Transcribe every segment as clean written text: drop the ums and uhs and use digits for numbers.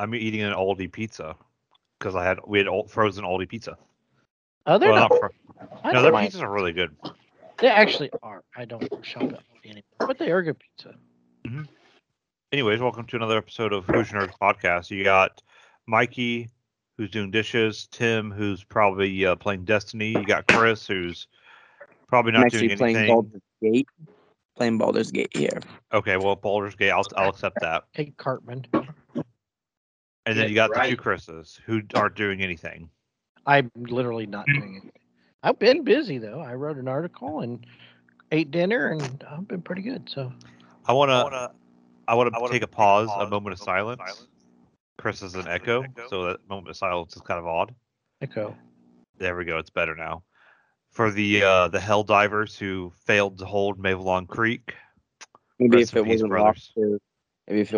I'm eating an Aldi pizza because we had frozen Aldi pizza. Oh, they're no, their pizzas are really good. They actually are. I don't shop at Aldi anymore, but they are good pizza. Mm-hmm. Anyways, welcome to another episode of Fusioners Podcast. You got Mikey, who's doing dishes. Tim, who's probably playing Destiny. You got Chris, who's probably not doing anything. Playing Baldur's Gate. Playing Baldur's Gate here. Okay, well, Baldur's Gate, I'll accept that. Hey, Cartman. And then you got the two Chris's who aren't doing anything. I'm literally not doing anything. I've been busy, though. I wrote an article and ate dinner, and I've been pretty good. So I want to take a pause, a moment of silence. Chris is an echo, so that moment of silence is kind of odd. Echo. There we go. It's better now. For the Helldivers who failed to hold Mavelon Creek. Maybe if it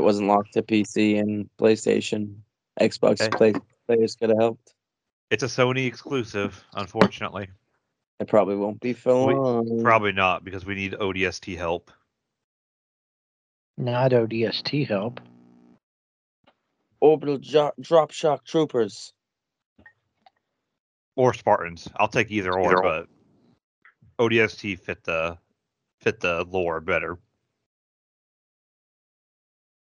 wasn't locked to PC and PlayStation, Xbox players could have helped. It's a Sony exclusive, unfortunately. It probably won't be for long. Probably not, because we need ODST help. Not ODST help. Orbital drop shock troopers. Or Spartans. I'll take either or, but ODST fit the lore better.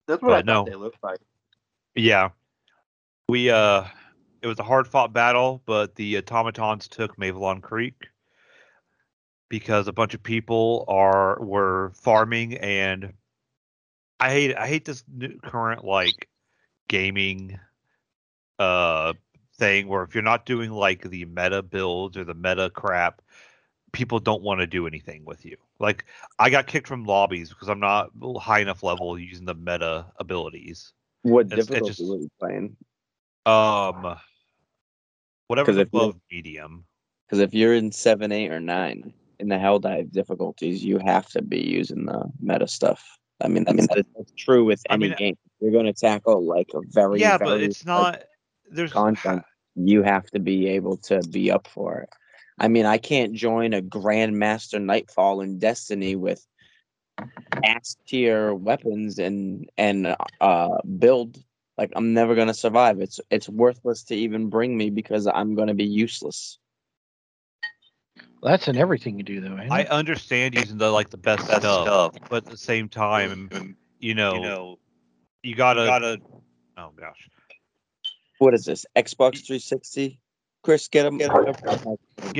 That's what I thought they looked like. Yeah. We it was a hard-fought battle, but the automatons took Mavelon Creek because a bunch of people were farming, and I hate this new, current like gaming thing where if you're not doing like the meta builds or the meta crap, people don't want to do anything with you. Like, I got kicked from lobbies because I'm not high enough level using the meta abilities. What difficulty were you playing? Whatever's above medium. Because if you're in 7, 8, or 9 in the Helldive difficulties, you have to be using the meta stuff. I mean that's true with any game. You're going to tackle like a very but it's not. There's content. You have to be able to be up for it. I mean, I can't join a Grandmaster Nightfall in Destiny with ass tier weapons and build. Like, I'm never gonna survive. It's worthless to even bring me because I'm gonna be useless. Well, that's in everything you do, though. I understand using the best stuff, but at the same time, you gotta. Oh gosh, what is this? Xbox 360. Chris, get him. Get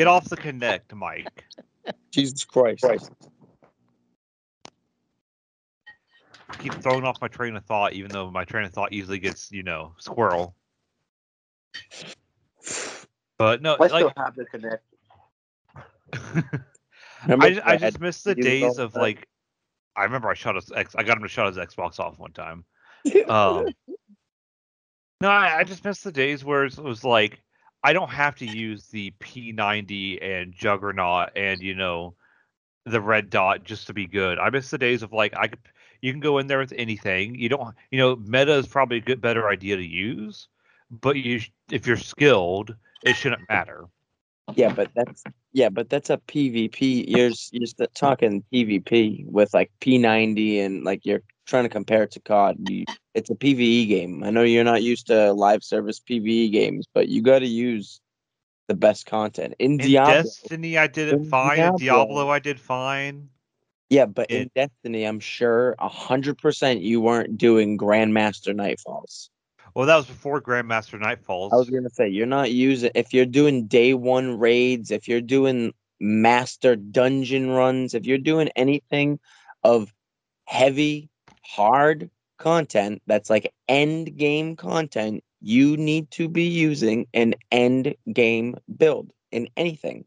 off the Kinect, Mike. Jesus Christ. I keep throwing off my train of thought, even though my train of thought usually gets, squirrel. But no, I still have the Kinect. I just miss the days of like. I remember I got him to shut his Xbox off one time. No, I just miss the days where it was like, I don't have to use the P90 and Juggernaut and, the red dot just to be good. I miss the days of like, you can go in there with anything. You don't, meta is probably a better idea to use, but if you're skilled, it shouldn't matter. Yeah, but that's a PvP. You're talking PvP with like P90 and like you're trying to compare it to COD. It's a PvE game. I know you're not used to live service PvE games, but you got to use the best content. In Diablo, Destiny, I did it fine. In Diablo, I did fine. Yeah, but in Destiny, I'm sure 100% you weren't doing Grandmaster Nightfalls. Well, that was before Grandmaster Nightfalls. I was going to say, you're not using... If you're doing day one raids, if you're doing master dungeon runs, if you're doing anything of heavy, hard content that's like end game content, you need to be using an end game build in anything.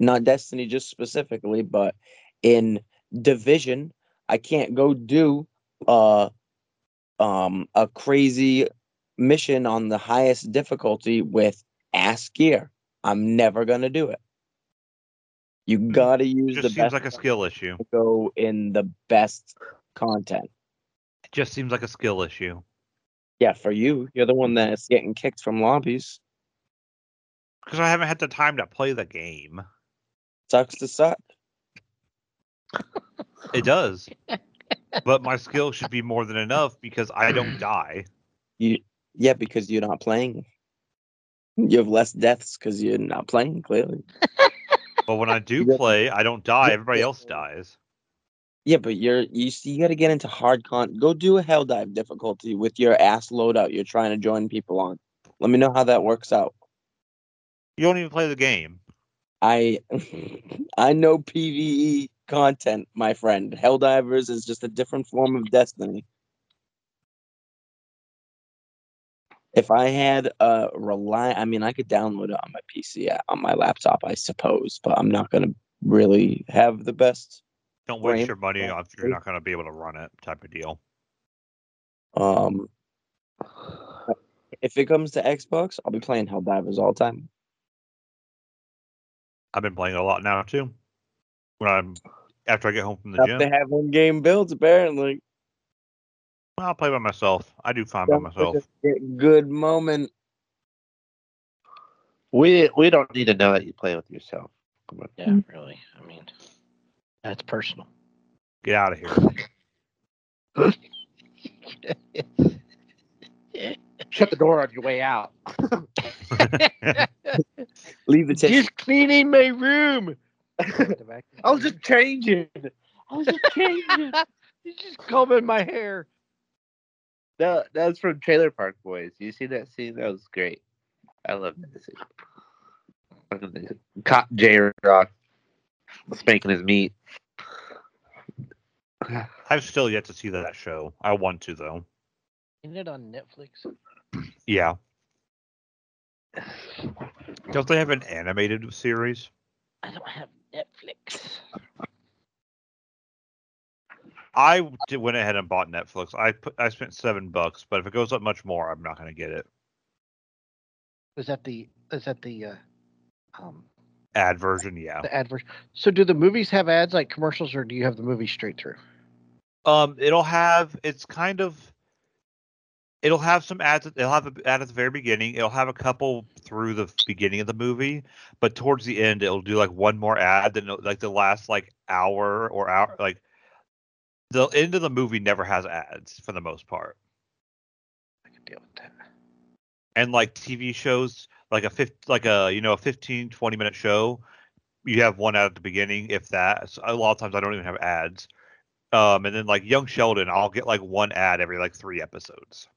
Not Destiny just specifically, but in Division, I can't go do a crazy mission on the highest difficulty with ass gear. I'm never gonna do it. You gotta use the best. It just seems like a skill issue. Go in the best content. It just seems like a skill issue. Yeah, for you, you're the one that's getting kicked from lobbies. Because I haven't had the time to play the game. Sucks to suck. It does. But my skill should be more than enough because I don't die. You Yeah, because you're not playing. You have less deaths because you're not playing, clearly. But when I do play, I don't die. Everybody else dies. Yeah, but you got to get into hard con. Go do a hell dive difficulty with your ass loadout you're trying to join people on. Let me know how that works out. You don't even play the game. I know PvE content, my friend. Helldivers is just a different form of Destiny. If I had a I could download it on my PC, on my laptop, I suppose, but I'm not going to really have the best. Don't waste your money if you're not going to be able to run it, type of deal. If it comes to Xbox, I'll be playing Helldivers all the time. I've been playing it a lot now, too. After I get home from the gym. They have in-game builds, apparently. I'll play by myself. I do fine by myself. Good moment. We don't need to know that you play with yourself. Yeah, really. I mean, that's personal. Get out of here. Shut the door on your way out. Leave the table. Just cleaning my room. I was just changing. You just combing my hair. No, that was from Trailer Park Boys. You see that scene? That was great. I love that scene. Cop J-Rock spanking his meat. I've still yet to see that show. I want to, though. Isn't it on Netflix? Yeah. Don't they have an animated series? I don't have Netflix. I went ahead and bought Netflix. I spent $7, but if it goes up much more, I'm not going to get it. Is that the ad version? Yeah, the ad version. So, do the movies have ads like commercials, or do you have the movie straight through? It'll have some ads. It'll have an ad at the very beginning. It'll have a couple through the beginning of the movie, but towards the end, it'll do like one more ad. Then, like the last hour, like. The end of the movie never has ads for the most part. I can deal with that. And like TV shows, a 15, 20 minute show, you have one ad at the beginning, if that. So a lot of times I don't even have ads. And then like Young Sheldon, I'll get like one ad every like 3 episodes.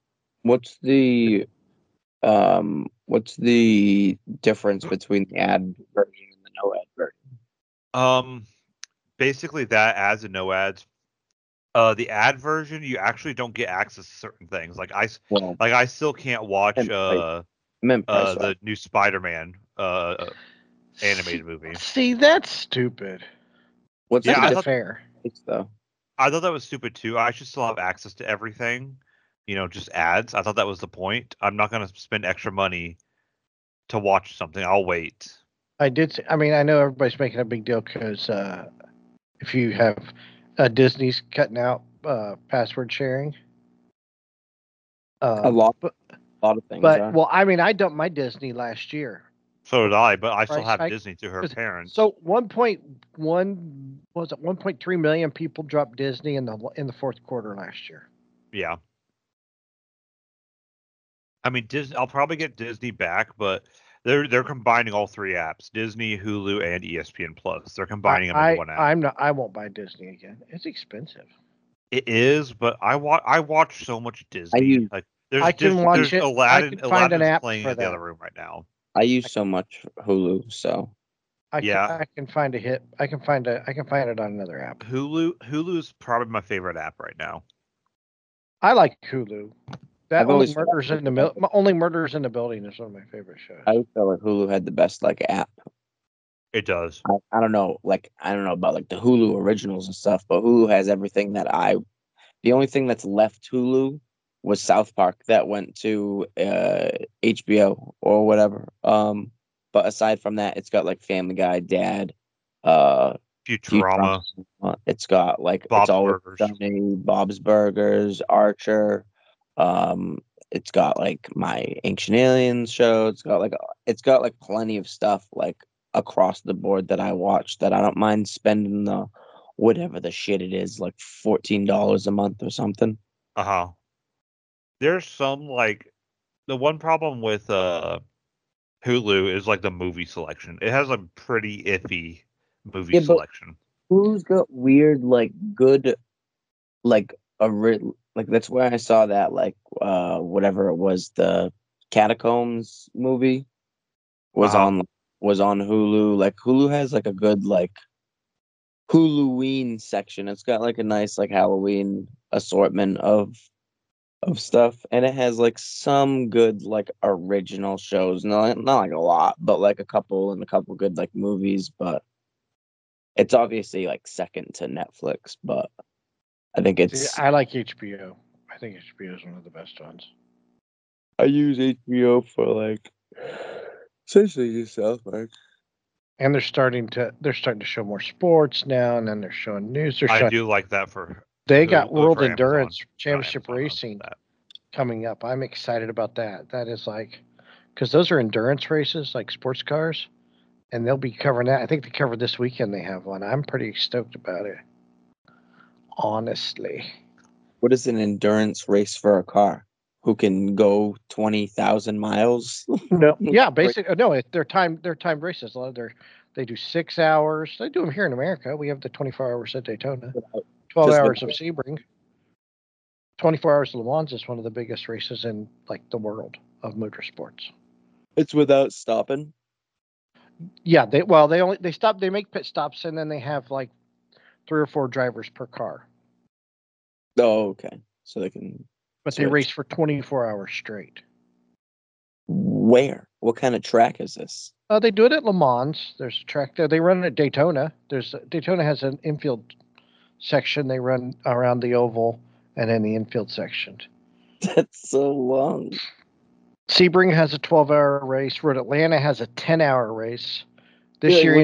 What's the difference between the ad version and the no ad version? Basically that ads and no ads. The ad version, you actually don't get access to certain things. I still can't watch the new Spider-Man animated movie. See, that's stupid. I thought that was stupid too. I should still have access to everything, just ads. I thought that was the point. I'm not going to spend extra money to watch something. I'll wait. I know everybody's making a big deal because if you have. Disney's cutting out password sharing. A lot of things. But I dumped my Disney last year. So did I, but I still have Disney through her parents. So 1.3 million people dropped Disney in the fourth quarter last year. Yeah. I mean, Disney. I'll probably get Disney back, but they're combining all 3 apps: Disney, Hulu, and ESPN Plus. They're combining them in one app. I won't buy Disney again. It's expensive. It is, but I watch so much Disney. There's Aladdin. Aladdin's playing in the other room right now. I use so much Hulu, so I can find it on another app. Hulu is probably my favorite app right now. I like Hulu. Only Murders in the Building is one of my favorite shows. I feel like Hulu had the best app. It does. I don't know, about the Hulu originals and stuff, but Hulu has everything that the only thing that's left Hulu was South Park that went to HBO or whatever. But aside from that, it's got Family Guy, Dad, Futurama. It's got Bob's Burgers, Archer. It's got My Ancient Aliens show. It's got plenty of stuff across the board that I watch that I don't mind spending the whatever the shit it is $14 a month or something. There's some the one problem with Hulu is like the movie selection. It has a pretty iffy movie selection. Hulu's got weird, like good, like a like that's where I saw that like whatever it was, the Catacombs movie was on Hulu. Like Hulu has like a good like Huluween section. It's got like a nice like Halloween assortment of stuff, and it has like some good like original shows, not like a lot, but like a couple good like movies. But it's obviously like second to Netflix, but I think it's I like HBO. I think HBO is one of the best ones. I use HBO for like essentially just South Park. And they're starting to show more sports now, and then they're showing news. I do like that for They got World Endurance Championship Racing coming up. I'm excited about that. That is like, because those are endurance races, like sports cars, and they'll be covering that. I think they covered this weekend. They have one. I'm pretty stoked about it, honestly. What is an endurance race for a car? Who can go 20,000 miles? No, yeah, basically, no. They're timed races. A lot of they do 6 hours. They do them here in America. We have the 24 hours at Daytona. 12 hours of Sebring. 24 hours of Le Mans is one of the biggest races in like the world of motorsports. It's without stopping. Yeah, they make pit stops, and then they have like 3 or 4 drivers per car. Oh, okay. So they can They race for 24 hours straight. Where? What kind of track is this? They do it at Le Mans. There's a track there. They run it at Daytona. Daytona has an infield section. They run around the oval and then the infield section. That's so long. Sebring has a 12-hour race. Road Atlanta has a 10-hour race. This year,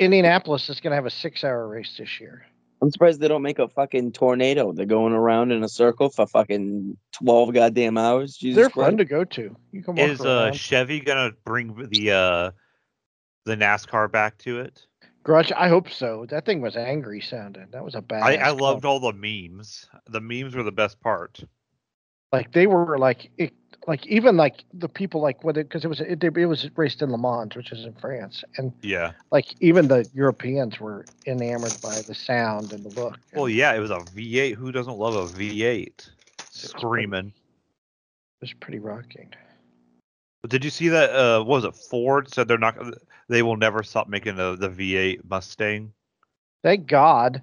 Indianapolis is going to have a 6-hour race this year. I'm surprised they don't make a fucking tornado. They're going around in a circle for fucking 12 goddamn hours. Jesus Christ. Fun to go to. You can walk around. Chevy going to bring the NASCAR back to it? Grudge, I hope so. That thing was angry sounding. That was a badass. I loved all the memes. The memes were the best part. Like they were like the people like whether because it was raced in Le Mans, which is in France, and yeah, like even the Europeans were enamored by the sound and the look. Well, yeah, it was a V8. Who doesn't love a V8 screaming? It was pretty rocking. But did you see that? What was it? Ford said they will never stop making the V8 Mustang. Thank God.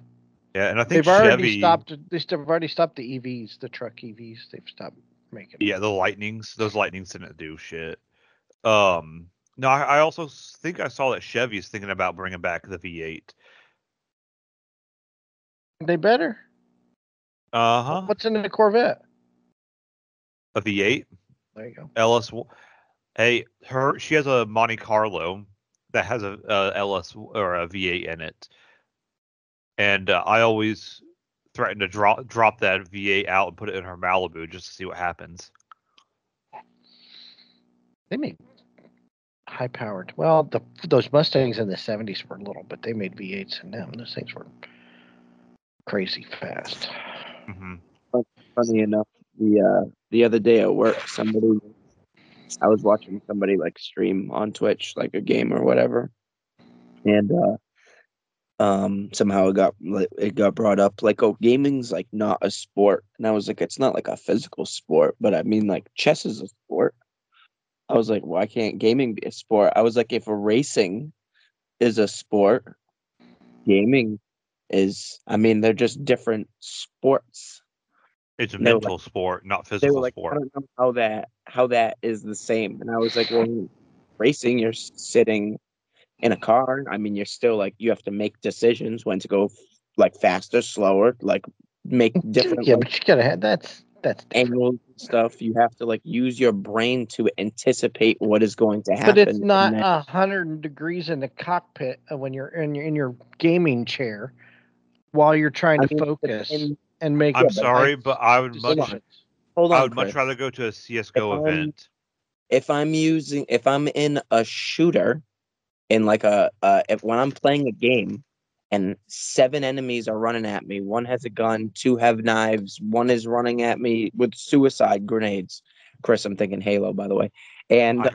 Yeah, and I think they've already stopped the EVs, the truck EVs. They've stopped making. Yeah, the Lightnings. Those Lightnings didn't do shit. No, I also think I saw that Chevy's thinking about bringing back the V8. They better. What's in the Corvette? A V8. There you go. LS. Hey, she has a Monte Carlo that has a LS or a V8 in it. And I always threaten to drop that V8 out and put it in her Malibu just to see what happens. They made high-powered. Well, those Mustangs in the 70s were little, but they made V8s in them. Those things were crazy fast. Mm-hmm. Funny enough, the other day at work, I was watching somebody like stream on Twitch, like a game or whatever, and somehow it got brought up like, oh, gaming's like not a sport, and I was like, it's not like a physical sport, but I mean like chess is a sport. I was like, why can't gaming be a sport? I was like, if racing is a sport, gaming is. I mean, they're just different sports. It's a mental sport, not physical sport. I don't know how that is the same. And I was like, well, racing, you're sitting in a car. I mean, you're still like, you have to make decisions when to go like faster, slower, like make different. Yeah, but you gotta have that's angles and stuff. You have to like use your brain to anticipate what is going to happen. But it's not 100 degrees in the cockpit when you're in your gaming chair while you're trying to focus. And make but I would much rather go to a CSGO event. If I'm in a shooter, in like when I'm playing a game, and 7 enemies are running at me. 1 has a gun, 2 have knives, 1 is running at me with suicide grenades. Chris, I'm thinking Halo, by the way. And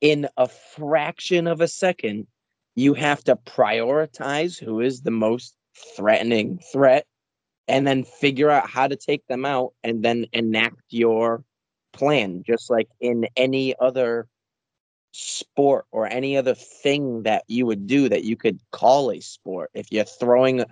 in a fraction of a second, you have to prioritize who is the most threatening threat and then figure out how to take them out and then enact your plan, just like in any other sport or any other thing that you would do that you could call a sport. If you're throwing,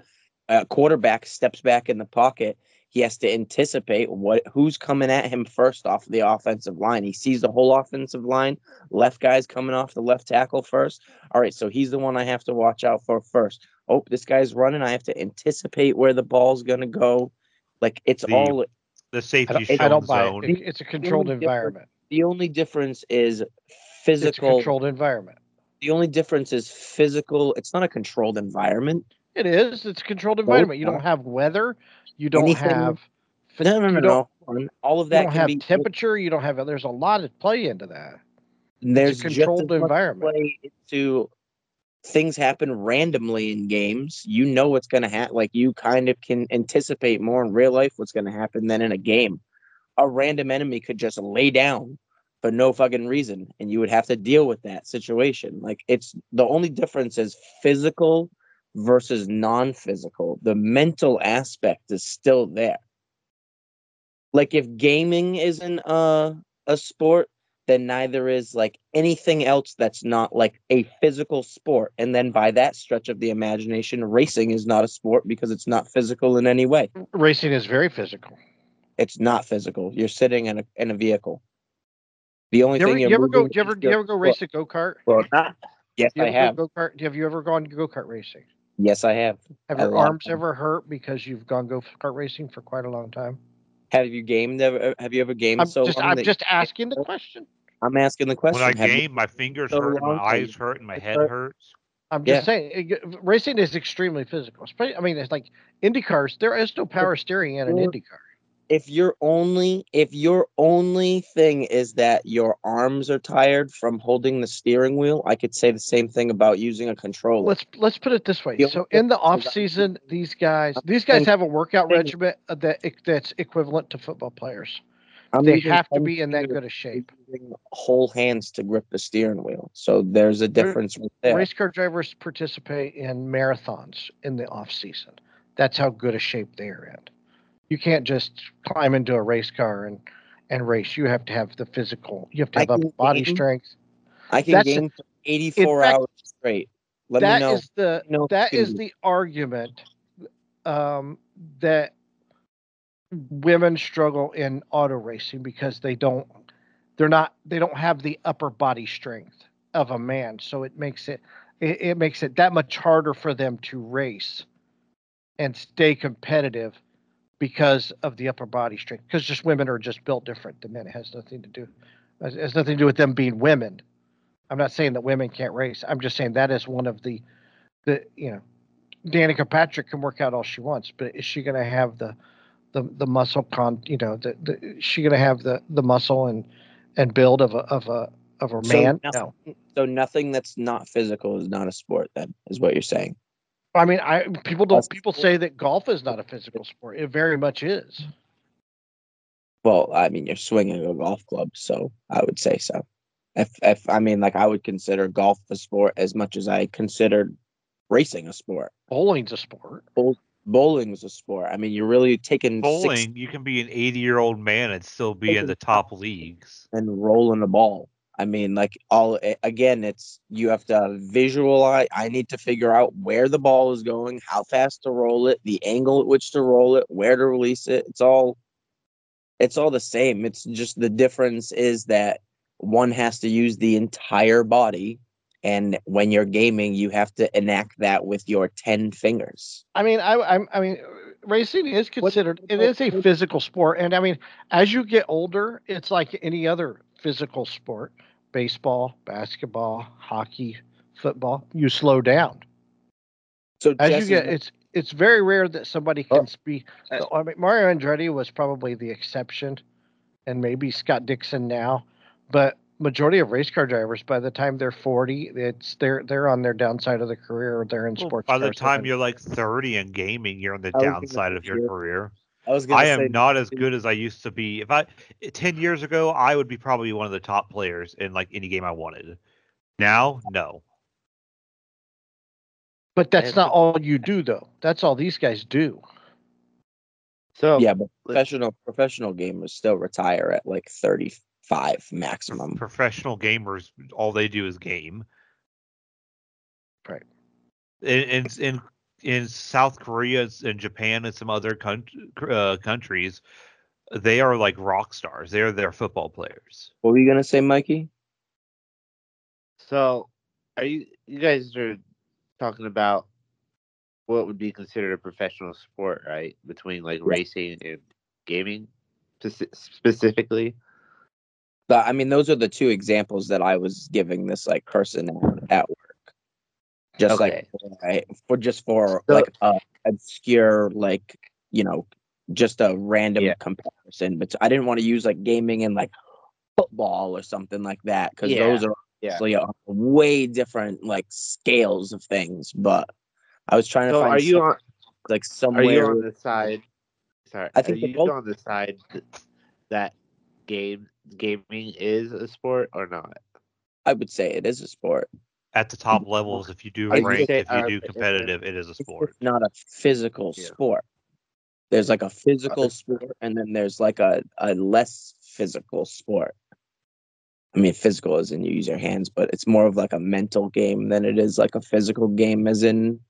a quarterback steps back in the pocket, he has to anticipate who's coming at him first off the offensive line. He sees the whole offensive line. Left guy's coming off the left tackle first. All right, so he's the one I have to watch out for first. Oh, this guy's running. I have to anticipate where the ball's going to go. Like, it's all... The safety shown zone. It's a controlled environment. The only difference is physical... It's a controlled environment. The only difference is physical... It's not a controlled environment. It is. It's a controlled environment. You don't have weather. You don't have... No. All of that can be... You don't have temperature. You don't have... There's a lot of play into that. There's controlled environment. Play into... Things happen randomly in games. You know what's going to happen. Like, you kind of can anticipate more in real life what's going to happen than in a game. A random enemy could just lay down for no fucking reason, and you would have to deal with that situation. Like, it's the only difference is physical versus non-physical. The mental aspect is still there. Like, if gaming isn't a sport, then neither is like anything else that's not like a physical sport. And then by that stretch of the imagination, racing is not a sport because it's not physical in any way. Racing is very physical. It's not physical. You're sitting in a vehicle. The only thing you ever go race a go-kart? Well, yes, I have. Go-kart? Have you ever gone go-kart racing? Yes, I have. Have your arms ever hurt because you've gone go-kart racing for quite a long time? Have you ever gamed I'm just asking the question. I'm asking the question. When I game, my fingers hurt, my eyes hurt, and my head hurts. I'm just saying, racing is extremely physical. I mean, it's like Indy cars. There is no power steering in an Indy car. If your only thing is that your arms are tired from holding the steering wheel, I could say the same thing about using a controller. Let's put it this way. So in the off season, these guys have a workout regimen that's equivalent to football players. They have to be in that good of shape. Whole hands to grip the steering wheel. So there's a difference with that. Race car drivers participate in marathons in the off season. That's how good a shape they are in. You can't just climb into a race car and race. You have to have the physical. You have to have upper body strength. I can game for 84 hours straight. Let me know. That is the argument that women struggle in auto racing because they don't have the upper body strength of a man. So it makes it that much harder for them to race and stay competitive because of the upper body strength, because just women are just built different than men. It has nothing to do. It has nothing to do with them being women. I'm not saying that women can't race. I'm just saying that is one of the Danica Patrick can work out all she wants, but is she going to have the muscle is she going to have the muscle and build of a man? No. So nothing that's not physical is not a sport, then, is what you're saying. I mean, people say that golf is not a physical sport. It very much is. Well, I mean, you're swinging a golf club, so I would say so. If I would consider golf a sport as much as I considered racing a sport. Bowling's a sport. Bowling's a sport. I mean, you're really taking bowling. You can be an 80-year-old man and still be in the top leagues and rolling the ball. I mean, like, all again, it's you have to visualize. I need to figure out where the ball is going, how fast to roll it, the angle at which to roll it, where to release it. It's all the same. It's just the difference is that one has to use the entire body. And when you're gaming, you have to enact that with your 10 fingers. I mean, racing is considered it is a physical sport. And I mean, as you get older, it's like any other physical sport. Baseball, basketball, hockey, football, you slow down. So as Jesse, you get, it's very rare that somebody can be. I mean, Mario Andretti was probably the exception, and maybe Scott Dixon now. But majority of race car drivers, by the time they're 40, they're on their downside of the career. Or they're in sports. By the time you're like 30 and gaming, you're on the downside of your career. I am not as good as I used to be. If I 10 years ago, I would be probably one of the top players in like any game I wanted. Now, no. But that's not all you do, though. That's all these guys do. So yeah, but professional gamers still retire at like 35 maximum. Professional gamers, all they do is game. Right. In South Korea and Japan and some other countries, they are like rock stars. They're their football players. What were you gonna say, Mikey? So, are you guys are talking about what would be considered a professional sport, right? Between like racing and gaming, specifically. But I mean, those are the two examples that I was giving this like person at work. Just okay. like obscure, like, you know, just a random comparison. But I didn't want to use like gaming and like football or something like that, because those are obviously way different like scales of things. But I was trying to find. Are you on like somewhere? Are you on the side? Sorry, I think you're on the side that gaming is a sport or not? I would say it is a sport. At the top levels, if you do rank, if you do competitive, it is a sport. It's not a physical sport. There's like a physical sport, and then there's like a less physical sport. I mean, physical as in you use your hands, but it's more of like a mental game than it is like a physical game, as in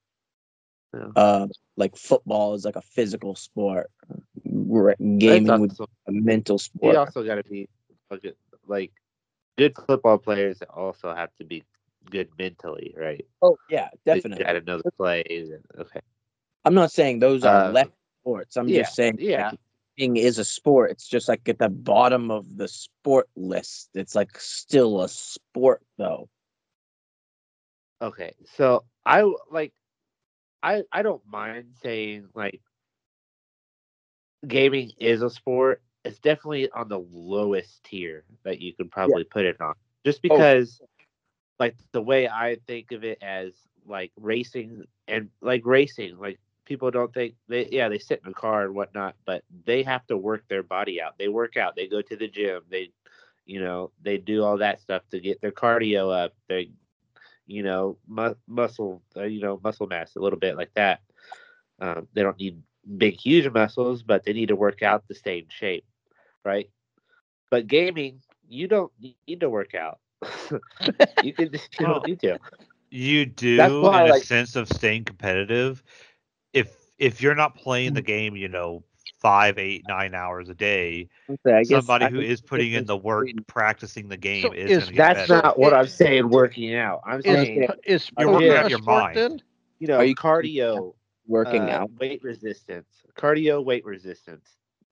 like football is like a physical sport. Gaming would be a mental sport. You also got to be like good football players that also have to be good mentally, right? Oh yeah, definitely. At another play. Okay. I'm not saying those are left sports. I'm just saying like, thing is a sport. It's just like at the bottom of the sport list. It's like still a sport though. Okay. So I don't mind saying like gaming is a sport. It's definitely on the lowest tier that you could probably put it on. Just because like the way I think of it as like racing, like people don't think they sit in a car and whatnot, but they have to work their body out. They work out, they go to the gym, they do all that stuff to get their cardio up, they, you know, muscle mass a little bit like that. They don't need big, huge muscles, but they need to work out to stay in shape, right? But gaming, you don't need to work out. You do in a sense of staying competitive. If you're not playing the game, you know, 5, 8, 9 hours a day, somebody who is putting in the work, practicing the game, is that's better. Not what I'm saying. Working out, I'm saying is you're working out your mind. Then? You know, are you cardio, working out, weight resistance.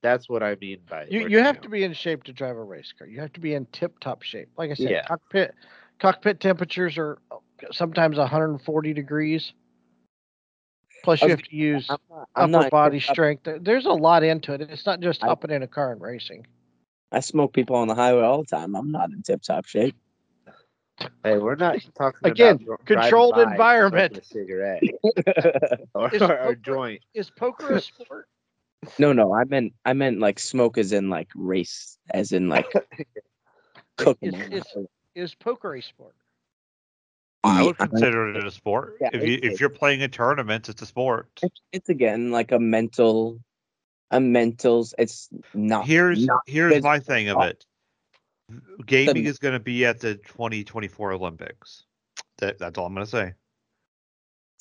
That's what I mean by you have to be in shape to drive a race car. You have to be in tip-top shape. Like I said, cockpit temperatures are sometimes 140 degrees. Plus, you have to use upper body strength. There's a lot into it. It's not just hopping in a car and racing. I smoke people on the highway all the time. I'm not in tip-top shape. Hey, we're not talking about controlled environment. A cigarette or a joint. Is poker a sport? No, I meant like smoke as in like race, as in like cooking. Is poker a sport? I would consider it a sport. Yeah, if you're playing a tournament, it's a sport. It's again like a mental. It's not. Here's my thing of it. Gaming is going to be at the 2024 Olympics. That's all I'm going to say.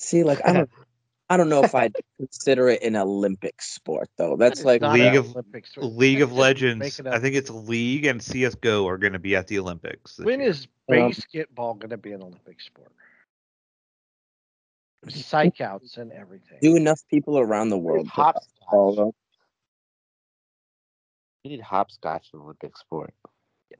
See, like I don't know if I'd consider it an Olympic sport, though. That's like League of Legends. I think it's League and CSGO are going to be at the Olympics. When is basketball going to be an Olympic sport? Psychouts and everything. Do enough people around the world. Hopscotch. You need hopscotch in an Olympic sport.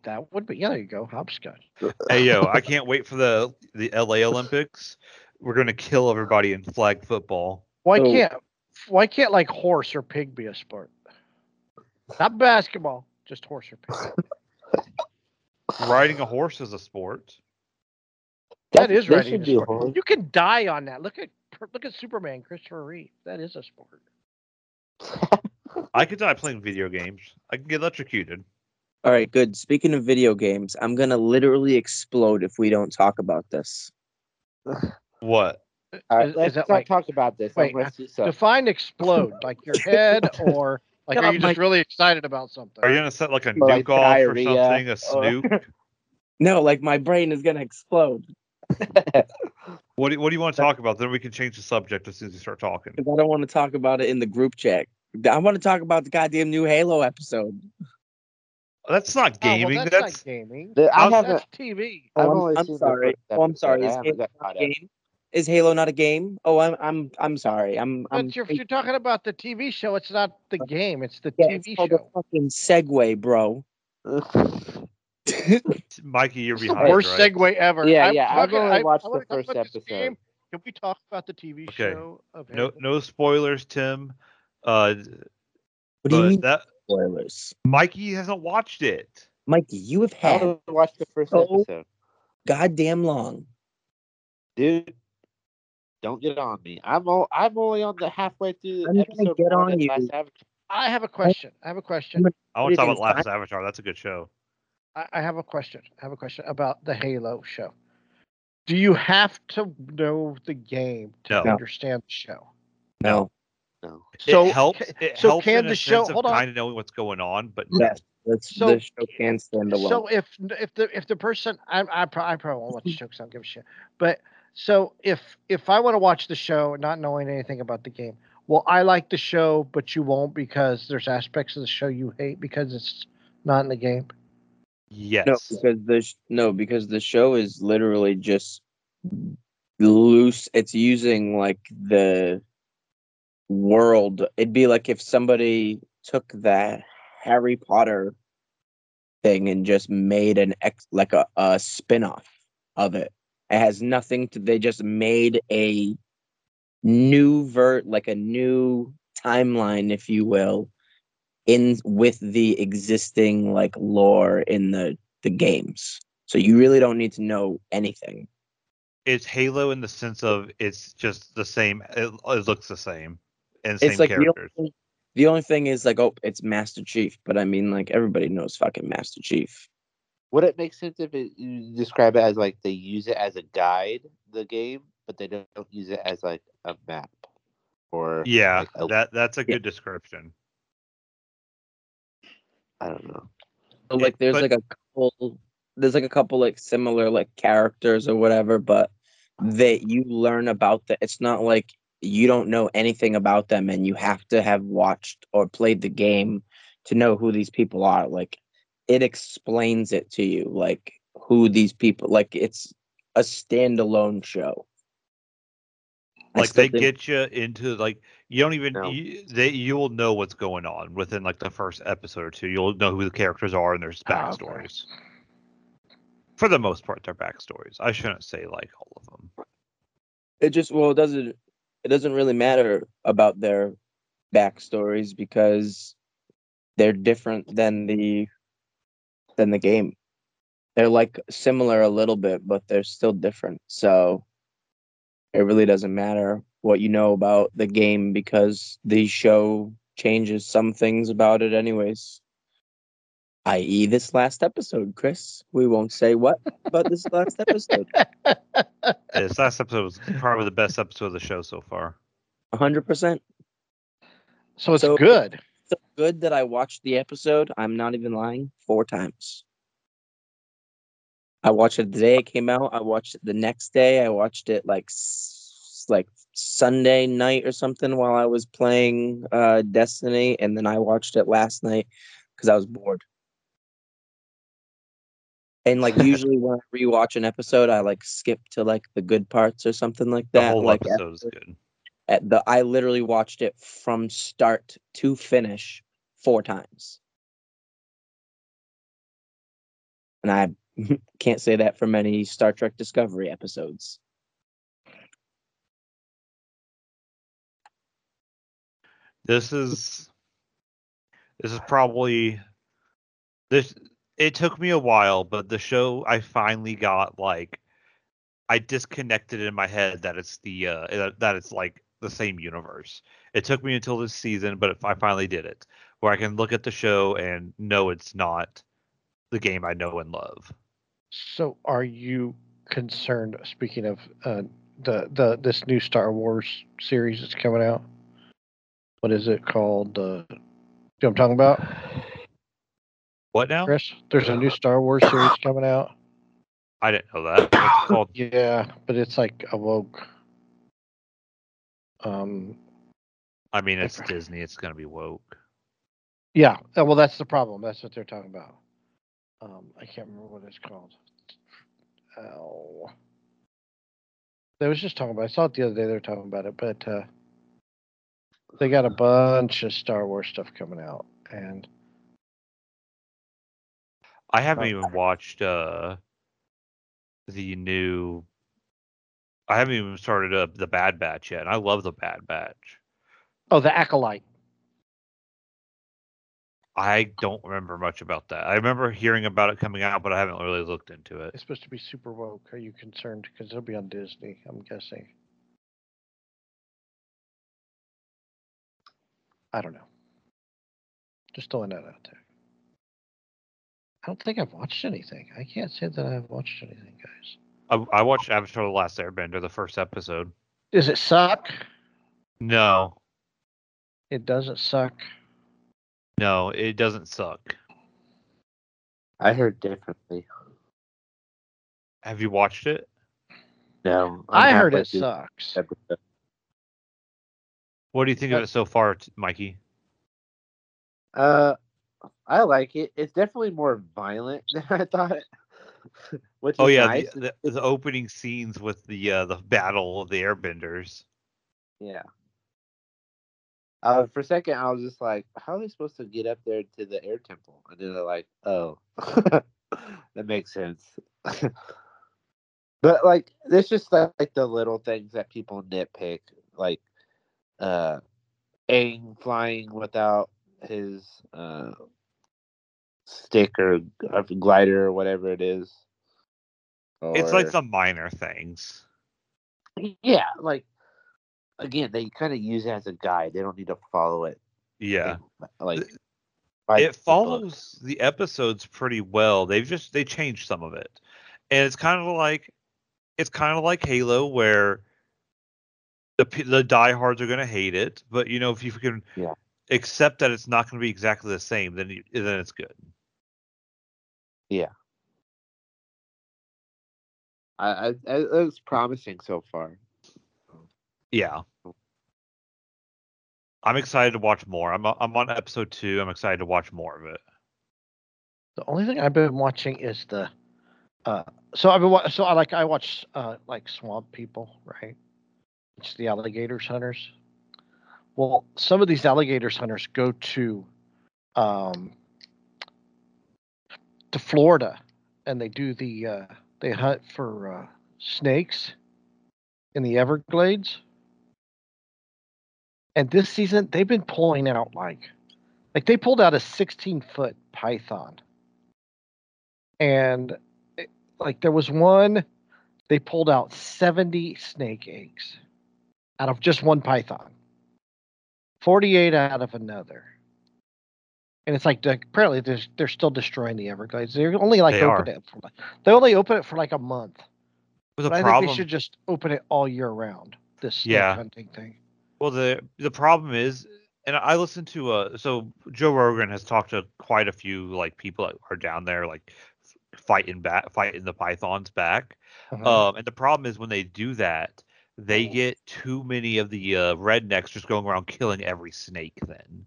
That would be. Yeah, there you go. Hopscotch. Hey, yo, I can't wait for the LA Olympics. We're gonna kill everybody in flag football. Why can't like horse or pig be a sport? Not basketball, just horse or pig. Riding a horse is a sport. That is riding a sport. You can die on that. Look at Superman, Christopher Reeve. That is a sport. I could die playing video games. I can get electrocuted. All right, good. Speaking of video games, I'm going to literally explode if we don't talk about this. What? Let's not talk about this. Wait, define explode. Like your head or... Like, are you just really excited about something? Are you going to set, like, a nuke like off or something? A snook? No, like, my brain is going to explode. What do you want to talk about? Then we can change the subject as soon as you start talking. I don't want to talk about it in the group chat. I want to talk about the goddamn new Halo episode. That's not gaming. That's not gaming. That's TV. I'm sorry. Is Halo not a game? Oh, I'm sorry. You're talking about the TV show. It's not the game. It's the TV show. It's called a fucking segue, bro. Mikey, you're behind. Worst segue ever. Yeah. I watched the first episode. Can we talk about the TV show? Okay. No spoilers, Tim. What do you mean? Spoilers. Mikey hasn't watched it. Mikey, you have had. I watched the first episode. Goddamn long, dude. Don't get on me. I'm only on the halfway through the episode. Get on you. I have a question. I want to talk about Last Avatar. That's a good show. I have a question. About the Halo show. Do you have to know the game to understand the show? No. So it helps. Can the show hold on? Kind of knowing what's going on, but yes. The show can stand alone. So if the person, I probably won't watch the show because I don't give a shit. But so if I want to watch the show not knowing anything about the game, well, I like the show, but you won't because there's aspects of the show you hate because it's not in the game. Yes. No, because the show is literally just loose. It's using like the world. It'd be like if somebody took that Harry Potter thing and just made a spin-off of it. It has nothing to. They just made a new like a new timeline, if you will, in with the existing like lore in the games. So you really don't need to know anything. It's Halo in the sense of it's just the same. It looks the same, and same like characters. The only thing is like, oh, it's Master Chief, but I mean, like everybody knows fucking Master Chief. Would it make sense if you describe it as like they use it as a guide, the game, but they don't use it as like a map? Or yeah, like that's a good description. I don't know. So like there's a couple like similar like characters or whatever, but that you learn about that. It's not like you don't know anything about them and you have to have watched or played the game to know who these people are. Like, it explains it to you, like who these people. Like, it's a standalone show. Like they get you into like you don't even you'll know what's going on within like the first episode or two. You'll know who the characters are and their backstories. Oh, okay. For the most part, their backstories. I shouldn't say like all of them. It doesn't really matter about their backstories because they're different than the game. They're like similar a little bit, but they're still different. So it really doesn't matter what you know about the game because the show changes some things about it anyways. I.e. this last episode, Chris. We won't say what about this last episode. This last episode was probably the best episode of the show so far. 100%. So it's good. So good that I watched the episode, I'm not even lying, 4 times. I watched it the day it came out. I watched it the next day. I watched it like Sunday night or something while I was playing Destiny. And then I watched it last night because I was bored. And like usually when I rewatch an episode, I like skip to like the good parts or something like that. The whole like, episode is good. I literally watched it from start to finish 4 times. And I can't say that for many Star Trek Discovery episodes. This is probably this. It took me a while, but the show I finally got like I disconnected in my head that it's like the same universe. It took me until this season, but I finally did it, where I can look at the show and know it's not the game I know and love. So are you concerned, speaking of this new Star Wars series that's coming out? What is it called? You know what I'm talking about? What now? Chris, there's a new Star Wars series coming out. I didn't know that. It's called... Yeah, but it's like woke. I mean, it's Disney. It's going to be woke. Yeah, well, that's the problem. That's what they're talking about. I can't remember what it's called. Oh. They was just talking about it. I saw it the other day. They were talking about it, but they got a bunch of Star Wars stuff coming out, and I haven't even watched the new. I haven't even started up the Bad Batch yet. I love the Bad Batch. Oh, the Acolyte. I don't remember much about that. I remember hearing about it coming out, but I haven't really looked into it. It's supposed to be super woke. Are you concerned? Because it'll be on Disney, I'm guessing. I don't know. Just throwing that out there. I don't think I've watched anything. I can't say that I've watched anything, guys. I watched Avatar: The Last Airbender, the first episode. Does it suck? No. It doesn't suck. No, it doesn't suck. I heard differently. Have you watched it? No. I heard it sucks. What do you think of it so far, Mikey? I like it. It's definitely more violent than I thought. Oh yeah, nice. the opening scenes with the battle of the Airbenders. Yeah. For a second, I was just like, how are they supposed to get up there to the air temple? And then they're like, oh, that makes sense. But, like, there's just, like, the little things that people nitpick. Like, Aang flying without his stick or glider or whatever it is. Or... It's, like, the minor things. Yeah, like. Again, they kind of use it as a guide. They don't need to follow it. Yeah, like it follows the episodes pretty well. They changed some of it, and it's kind of like Halo, where the diehards are going to hate it, but you know if you can accept that it's not going to be exactly the same, then it's good. Yeah, I it looks promising so far. Yeah, I'm excited to watch more. I'm on episode 2. I'm excited to watch more of it. The only thing I've been watching is the, I watch like Swamp People, right? It's the alligators hunters. Well, some of these alligators hunters go to Florida, and they do they hunt for snakes in the Everglades. And this season, they've been pulling out like they pulled out a 16-foot python. And there was one, they pulled out 70 snake eggs out of just one python. 48 out of another. And it's like, apparently they're still destroying the Everglades. They only open it for like a month. I think they should just open it all year round. This snake hunting thing. Well, the problem is, and I listen to so Joe Rogan has talked to quite a few like people that are down there like fighting the pythons back. Uh-huh. And the problem is when they do that, they get too many of the rednecks just going around killing every snake. Then,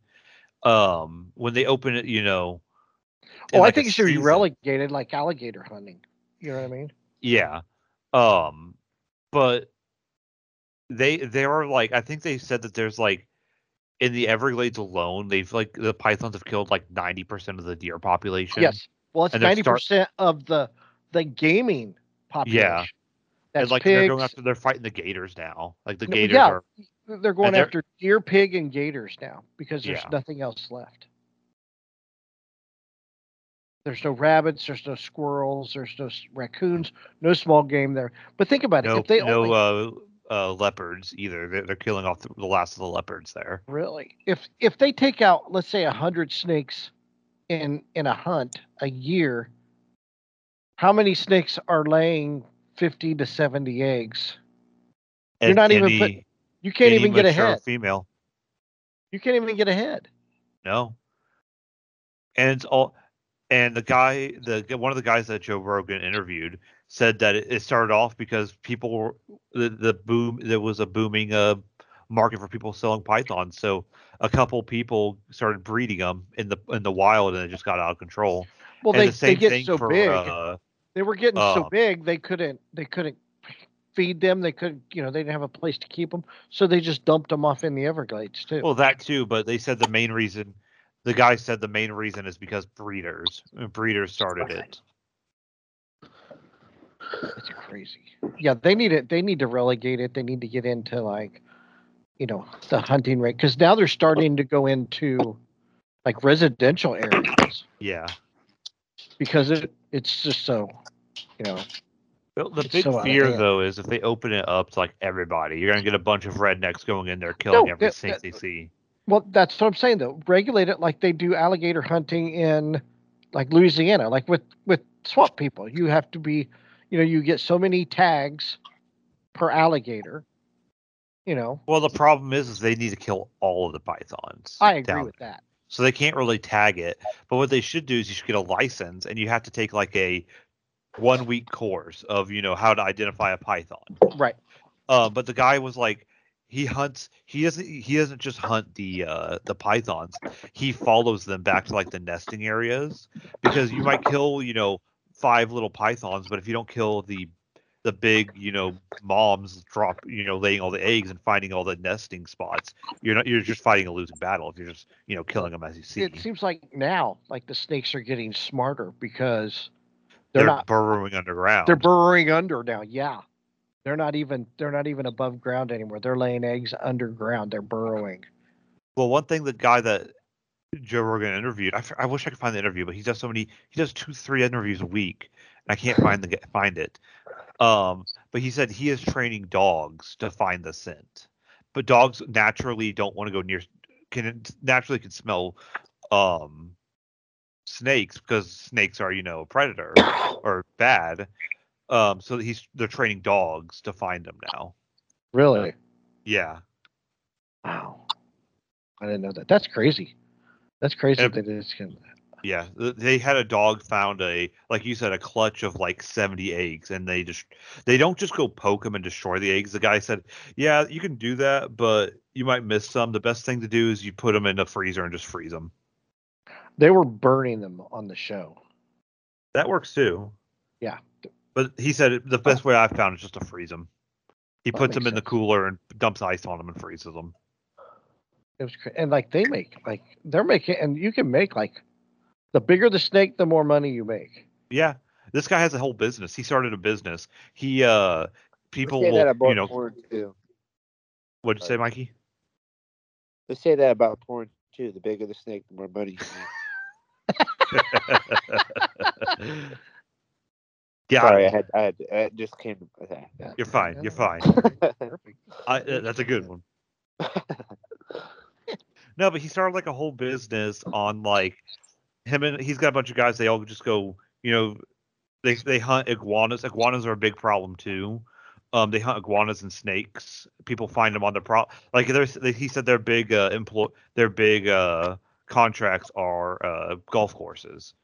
when they open it, you know. I think it should be relegated like alligator hunting. You know what I mean? Yeah, but. They are like, I think they said that there's like in the Everglades alone, they've like the pythons have killed like 90% of the deer population. Yes. Well, it's 90% of the gaming population. Yeah. That's and like pigs. They're fighting the gators now. Like the gators are. They're going after deer, pig, and gators now because there's nothing else left. There's no rabbits, there's no squirrels, there's no raccoons, no small game there. But think about it. If they only leopards either. They're killing off the last of the leopards there. Really? If they take out, let's say, 100 snakes in a hunt a year, how many snakes are laying 50 to 70 eggs? You're not even putting. You can't even get ahead. Female. You can't even get ahead. No. And it's all. And the guy, one of the guys that Joe Rogan interviewed, said that it started off because people were there was a booming market for people selling pythons. So a couple people started breeding them in the wild, and it just got out of control. Well, and they get so big. They were getting so big they couldn't feed them. They couldn't, they didn't have a place to keep them, so they just dumped them off in the Everglades too. Well, that too, but they said the main reason. The guy said the main reason is because breeders started it. That's crazy. Yeah, they need it. They need to relegate it. They need to get into the hunting rate, because now they're starting to go into like residential areas. Yeah, because it's just so, Well, the big fear though is if they open it up to like everybody, you're gonna get a bunch of rednecks going in there killing every snake they see. Well, that's what I'm saying, though. Regulate it like they do alligator hunting in, like, Louisiana, like with swamp people. You have to be, you get so many tags per alligator, Well, the problem is they need to kill all of the pythons. I agree with that. So they can't really tag it. But what they should do is you should get a license, and you have to take, like, a 1-week course of, how to identify a python. Right. But the guy was like, he hunts. He doesn't just hunt the pythons. He follows them back to like the nesting areas, because you might kill 5 little pythons, but if you don't kill the big moms drop laying all the eggs and finding all the nesting spots, you're just fighting a losing battle if you're just killing them as you see. It seems like now the snakes are getting smarter because they're not burrowing underground. They're burrowing under now. Yeah. They're not even above ground anymore. They're laying eggs underground. They're burrowing. Well, one thing the guy that Joe Rogan interviewed, I wish I could find the interview, but he does 2-3 interviews a week, and I can't find it. But he said he is training dogs to find the scent, but dogs naturally don't want to go near. Can naturally smell snakes, because snakes are a predator or bad. So they're training dogs to find them now. Really? Yeah. Wow. I didn't know that. That's crazy. That's crazy that they just can. Yeah, they had a dog found like you said, a clutch of like 70 eggs, and they don't just go poke them and destroy the eggs. The guy said, "Yeah, you can do that, but you might miss some. The best thing to do is you put them in the freezer and just freeze them." They were burning them on the show. That works too. Yeah. But he said the best way I've found is just to freeze them. He puts them in the cooler and dumps ice on them and freezes them. It was and like they make like they're making and you can make like the bigger the snake, the more money you make. Yeah, this guy has a whole business. He started a business. He people will porn too. What'd you say, Mikey? They say that about porn too. The bigger the snake, the more money you make. Yeah, sorry, I just came to that. Yeah. You're fine. You're fine. That's a good one. No, but he started like a whole business on like him, and he's got a bunch of guys. They all just go, they hunt iguanas. Iguanas are a big problem too. They hunt iguanas and snakes. People find them on the like. He said their big contracts are golf courses.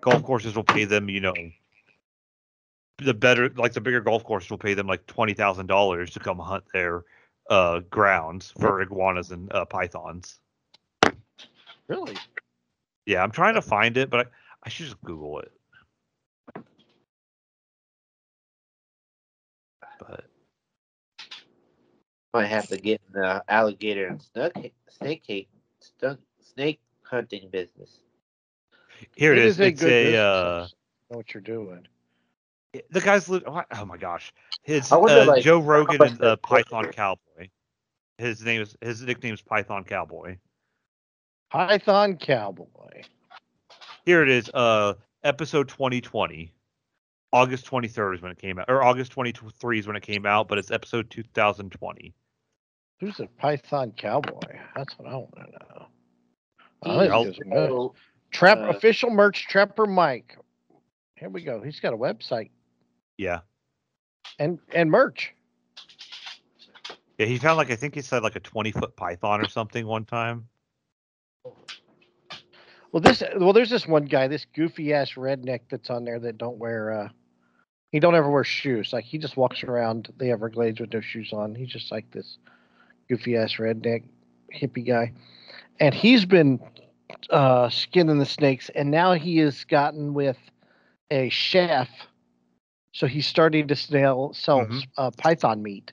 Golf courses will pay them, the bigger golf course will pay them like $20,000 to come hunt their grounds for iguanas and pythons. Really? Yeah, I'm trying to find it, but I should just Google it. But might have to get in the alligator and snake hunting business. Here it is. It's a know what you're doing. The guys live. Oh my gosh! His Joe Rogan and the Python Cowboy. His nickname is Python Cowboy. Python Cowboy. Here it is. Episode 2020. August 23rd is when it came out, or August 23 is when it came out, but it's episode 2020. Who's the Python Cowboy? That's what I want to know. Official merch, Trapper Mike. Here we go. He's got a website. Yeah. And merch. Yeah, he found I think he said a 20-foot python or something one time. Well, there's this one guy, this goofy ass redneck that's on there that don't wear. He don't ever wear shoes. He just walks around the Everglades with no shoes on. He's just this goofy ass redneck hippie guy, and he's been skinning the snakes, and now he has gotten with a chef. So he's starting to sell python meat.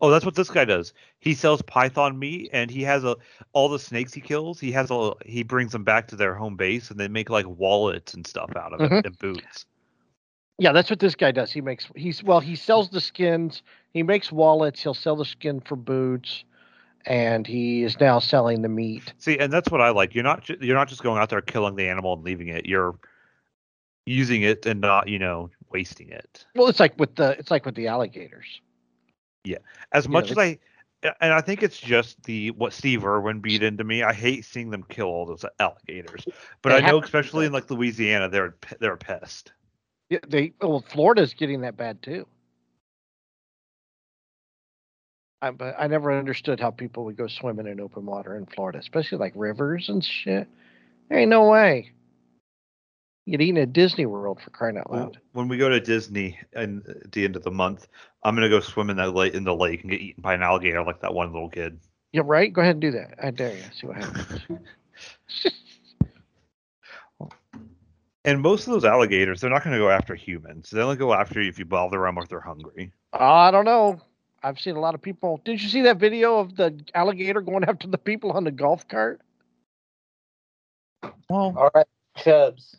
Oh, that's what this guy does. He sells python meat, and he has all the snakes he kills. He brings them back to their home base, and they make wallets and stuff out of it and boots. Yeah, that's what this guy does. He sells the skins. He makes wallets. He'll sell the skin for boots, and he is now selling the meat. See, and that's what I like. You're not just going out there killing the animal and leaving it. You're using it and not wasting it. Well, it's like with the alligators. Yeah, I think it's just what Steve Irwin beat into me. I hate seeing them kill all those alligators, but I know especially in Louisiana, they're a pest. Yeah, Florida's getting that bad too. But I never understood how people would go swimming in open water in Florida, especially rivers and shit. There ain't no way. You'd eat at Disney World, for crying out loud. When we go to Disney at the end of the month, I'm going to go swim in the lake and get eaten by an alligator like that one little kid. Yeah, right? Go ahead and do that. I dare you. See what happens. And most of those alligators, they're not going to go after humans. They only go after you if you bother them or they're hungry. I don't know. I've seen a lot of people. Did you see that video of the alligator going after the people on the golf cart? Well, all right, Cubs.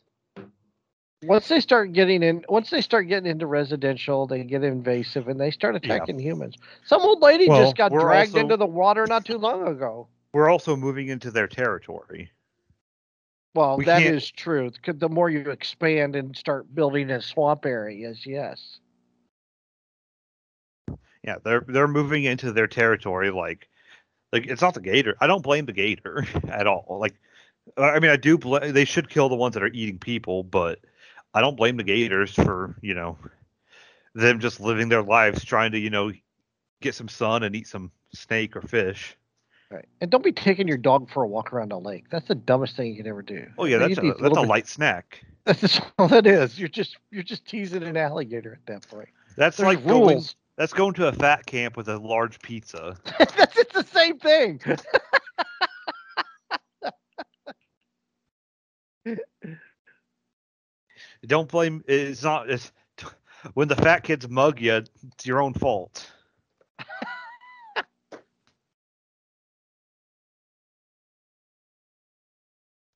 Once they start getting into residential, they get invasive and they start attacking humans. Some old lady just got dragged into the water not too long ago. We're also moving into their territory. Well, that is true. The more you expand and start building in swamp areas, yes. Yeah, they're moving into their territory. It's not the gator. I don't blame the gator at all. I do. They should kill the ones that are eating people, but I don't blame the gators for, them just living their lives trying to, get some sun and eat some snake or fish. Right. And don't be taking your dog for a walk around a lake. That's the dumbest thing you could ever do. Oh, yeah. That's a light snack. That's all that is. You're just teasing an alligator at that point. That's going to a fat camp with a large pizza. It's the same thing. Don't blame. It's not. It's when the fat kids mug you. It's your own fault.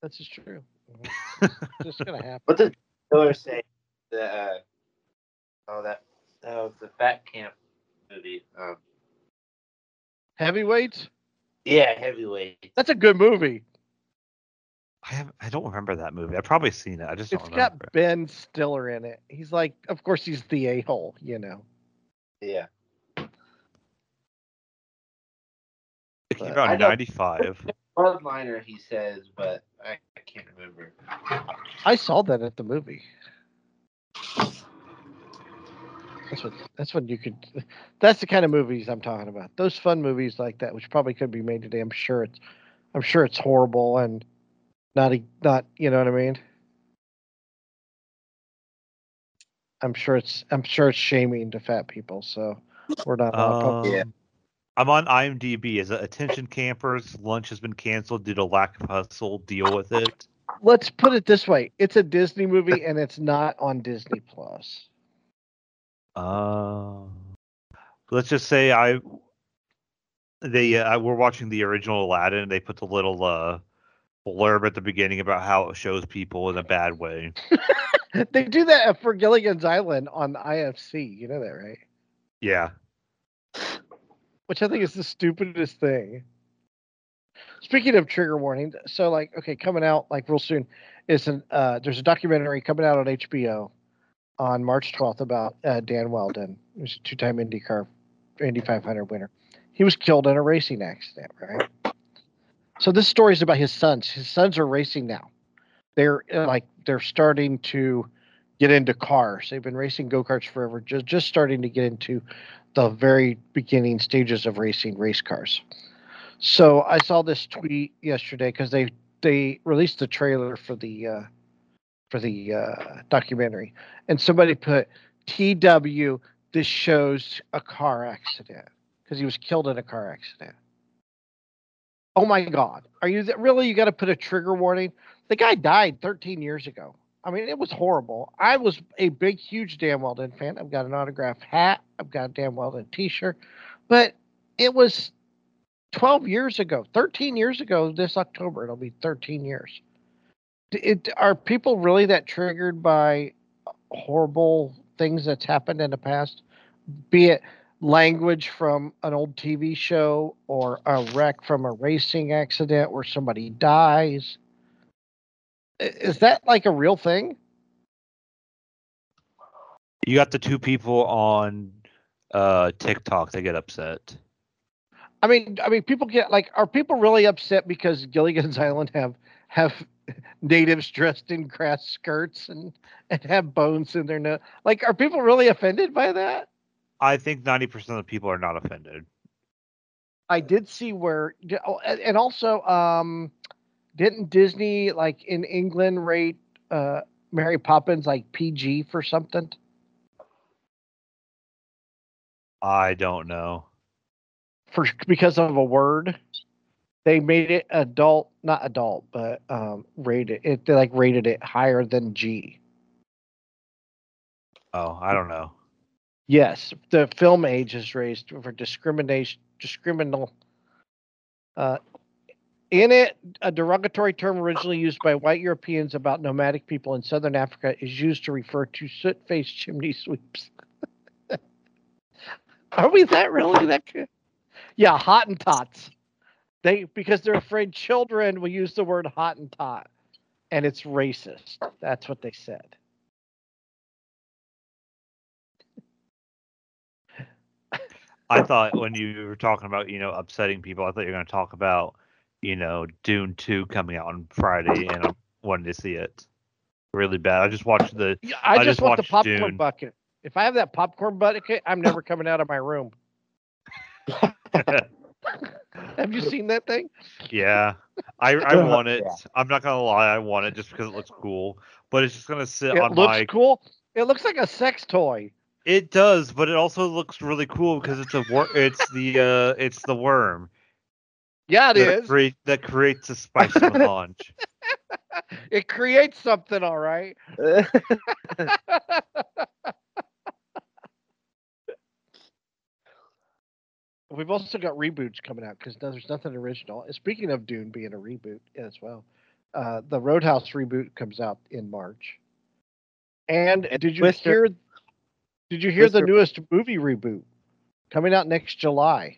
That's just true. It's just gonna happen. What did Miller say? The fat camp movie. Heavyweights. Yeah, Heavyweight. That's a good movie. I don't remember that movie. I've probably seen it. I just don't remember. It's got Ben Stiller in it. He's of course he's the a-hole, Yeah. It came out in 95. Hardliner, he says, but I can't remember. I saw that at the movie. That's the kind of movies I'm talking about. Those fun movies like that, which probably could be made today. I'm sure it's horrible and not, you know what I mean? I'm sure it's shaming to fat people, so we're not. I'm on IMDb. Is it attention campers? Lunch has been canceled due to lack of hustle. Deal with it. Let's put it this way: it's a Disney movie, and it's not on Disney Plus. Let's just say we're watching the original Aladdin, and they put the little blurb at the beginning about how it shows people in a bad way. They do that for Gilligan's Island on IFC. You know that, right? Yeah. Which I think is the stupidest thing. Speaking of trigger warnings, so coming out real soon is there's a documentary coming out on HBO on March 12th about Dan Weldon, who's a two-time Indy 500 winner. He was killed in a racing accident, right? So this story is about his sons. His sons are racing now. They're starting to get into cars. They've been racing go-karts forever, just starting to get into the very beginning stages of racing race cars. So I saw this tweet yesterday because they released the trailer for the documentary, and somebody put TW, this shows a car accident, because he was killed in a car accident. Oh my God. Are you really? You got to put a trigger warning. The guy died 13 years ago. I mean, it was horrible. I was a big, huge Dan Weldon fan. I've got an autographed hat. I've got a Dan Weldon t-shirt, but it was 12 years ago, 13 years ago this October. It'll be 13 years. Are people really that triggered by horrible things that's happened in the past, be it language from an old TV show or a wreck from a racing accident where somebody dies? Is that like a real thing? You got the two people on TikTok that get upset. I mean, people get like, are people really upset because Gilligan's Island have natives dressed in grass skirts and have bones in their nose? Like, are people really offended by that? I think 90% of the people are not offended. I did see where, and also, didn't Disney, like in England, rate Mary Poppins like PG for something? I don't know. Because of a word, they made it adult, not adult, but rated it. They like rated it higher than G. Oh, I don't know. Yes, the film age is raised for discrimination. Discriminal. In it, a derogatory term originally used by white Europeans about nomadic people in southern Africa is used to refer to soot-faced chimney sweeps. Are we that really that good? Yeah, Hottentots. Because they're afraid children will use the word Hottentot, and it's racist. That's what they said. I thought when you were talking about, upsetting people, I thought you were going to talk about, Dune 2 coming out on Friday, and I wanted to see it really bad. I just watched the. I just want the popcorn Dune. Bucket. If I have that popcorn bucket, I'm never coming out of my room. Have you seen that thing? Yeah, I want it. Yeah. I'm not gonna lie, I want it just because it looks cool. But it's just gonna sit on my. It looks cool. It looks like a sex toy. It does, but it also looks really cool because it's it's the worm. Yeah, it is. That creates a spicy melange. It creates something, all right. We've also got reboots coming out because there's nothing original. And speaking of Dune being a reboot as well, the Roadhouse reboot comes out in March. And did you hear the newest movie reboot coming out next July?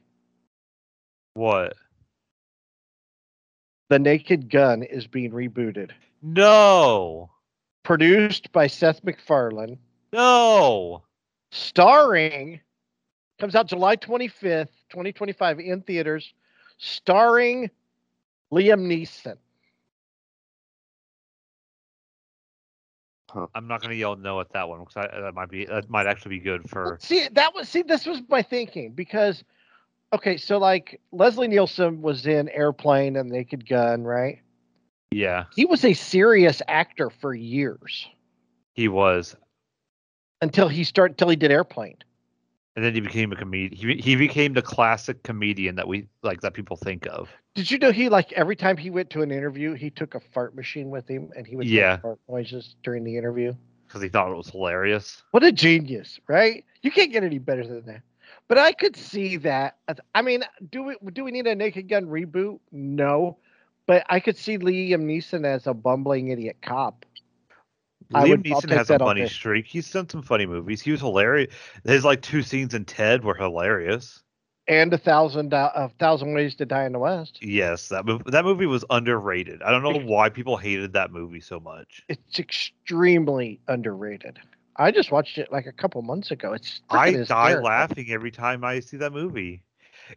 What? The Naked Gun is being rebooted. No. Produced by Seth MacFarlane. No. Starring. Comes out July 25th, 2025 in theaters, starring Liam Neeson. I'm not going to yell no at that one because that might actually be good for. See, this was my thinking because, okay, so like Leslie Nielsen was in Airplane and Naked Gun, right? Yeah. He was a serious actor for years. He was. Until he did Airplane. And then he became a comedian. He became the classic comedian that we like that people think of. Did you know he like every time he went to an interview, he took a fart machine with him and he would make fart noises during the interview because he thought it was hilarious. What a genius, right? You can't get any better than that. But I could see that. I mean, do we need a Naked Gun reboot? No, but I could see Liam Neeson as a bumbling idiot cop. Liam Neeson has a funny streak. He's done some funny movies. He was hilarious. His like two scenes in Ted were hilarious. And a thousand Ways to Die in the West. Yes, that movie was underrated. I don't know why people hated that movie so much. It's extremely underrated. I just watched it like a couple months ago. It's I die laughing every time I see that movie.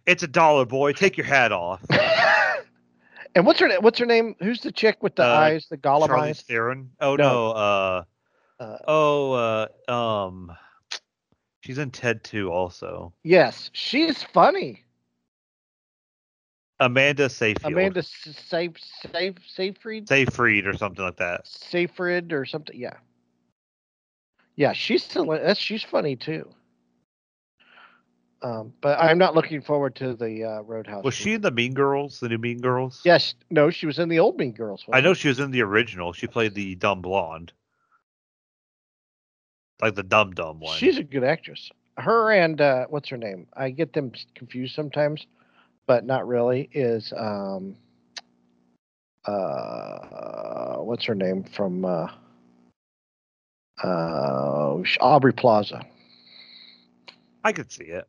It's a dollar, boy. Take your hat off. And what's her name? Who's the chick with the eyes? The gollum Charlize eyes? Theron. Oh no. She's in Ted 2 also. Yes, she's funny. Amanda Seyfried. Amanda Seyfried. Seyfried or something like that. Seyfried or something. Yeah. Yeah, she's funny too. But I'm not looking forward to the Roadhouse. Was she in the Mean Girls, the new Mean Girls? Yes. No, she was in the old Mean Girls. I know she was in the original. She played the dumb blonde. Like the dumb one. She's a good actress. Her and, what's her name? I get them confused sometimes, but not really. Is, what's her name from, Aubrey Plaza. I could see it.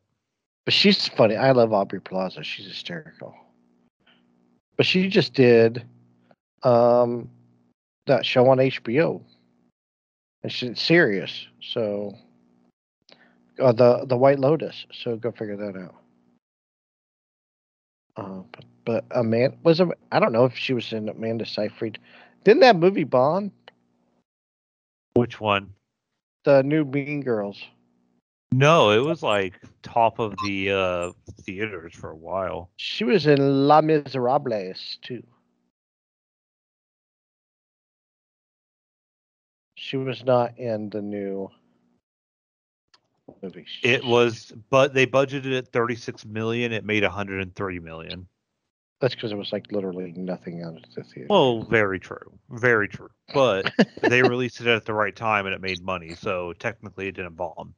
But she's funny. I love Aubrey Plaza. She's hysterical. But she just did that show on HBO. And she's serious. So the White Lotus. So go figure that out. But Amanda was I don't know if she was in Amanda Seyfried. Didn't that movie Bond? Which one? The new Mean Girls. No, it was like top of the theaters for a while. She was in La Miserables too. She was not in the new movie. It was, but they budgeted it $36 million. It made $103 million. That's because it was like literally nothing out of the theater. Well, very true. Very true. But they released it at the right time and it made money. So technically it didn't bomb.